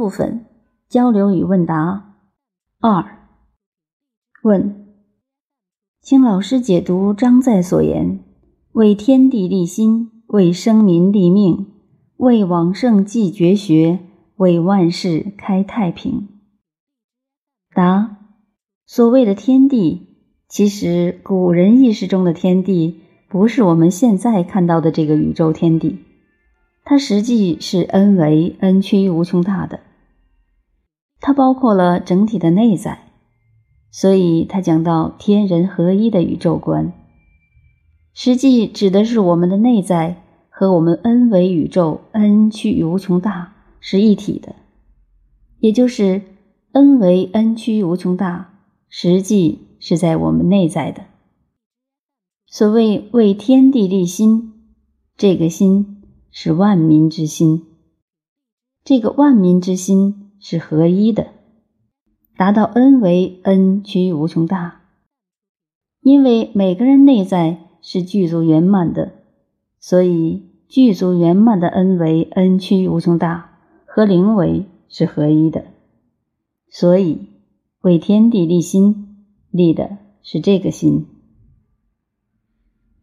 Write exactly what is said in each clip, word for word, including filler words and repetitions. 部分：交流与问答。二、问：请老师解读张载所言，为天地立心，为生民立命，为往圣继绝学，为万世开太平。答：所谓的天地，其实古人意识中的天地不是我们现在看到的这个宇宙天地，它实际是 n 维 n 趋无穷大的，它包括了整体的内在，所以它讲到天人合一的宇宙观，实际指的是我们的内在和我们 n 维宇宙 n 趋无穷大是一体的，也就是 n 维 n 趋无穷大实际是在我们内在的。所谓为天地立心，这个心是万民之心，这个万民之心是合一的，达到 n 为 n 趋无穷大。因为每个人内在是具足圆满的，所以具足圆满的 n 为 n 趋无穷大和零为是合一的，所以为天地立心，立的是这个心。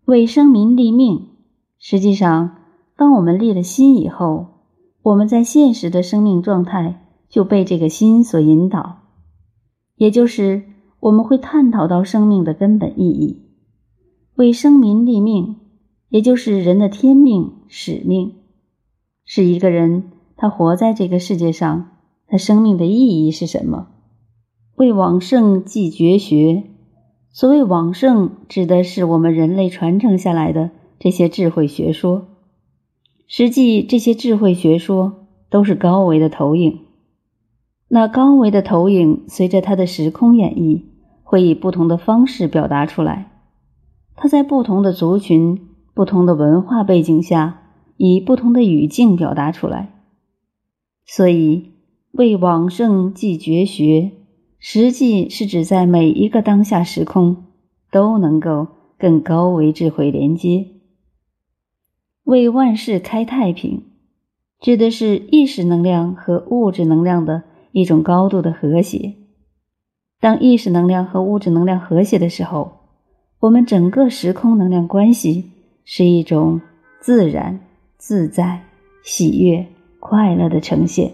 为生民立命，实际上当我们立了心以后，我们在现实的生命状态就被这个心所引导，也就是我们会探讨到生命的根本意义。为生民立命，也就是人的天命使命，是一个人他活在这个世界上，他生命的意义是什么。为往圣继绝学，所谓往圣指的是我们人类传承下来的这些智慧学说，实际这些智慧学说都是高维的投影，那高维的投影随着它的时空演绎会以不同的方式表达出来，它在不同的族群、不同的文化背景下以不同的语境表达出来，所以为往圣继绝学实际是指在每一个当下时空都能够更高维智慧连接。为万世开太平，指的是意识能量和物质能量的一种高度的和谐。当意识能量和物质能量和谐的时候，我们整个时空能量关系是一种自然、自在、喜悦、快乐的呈现。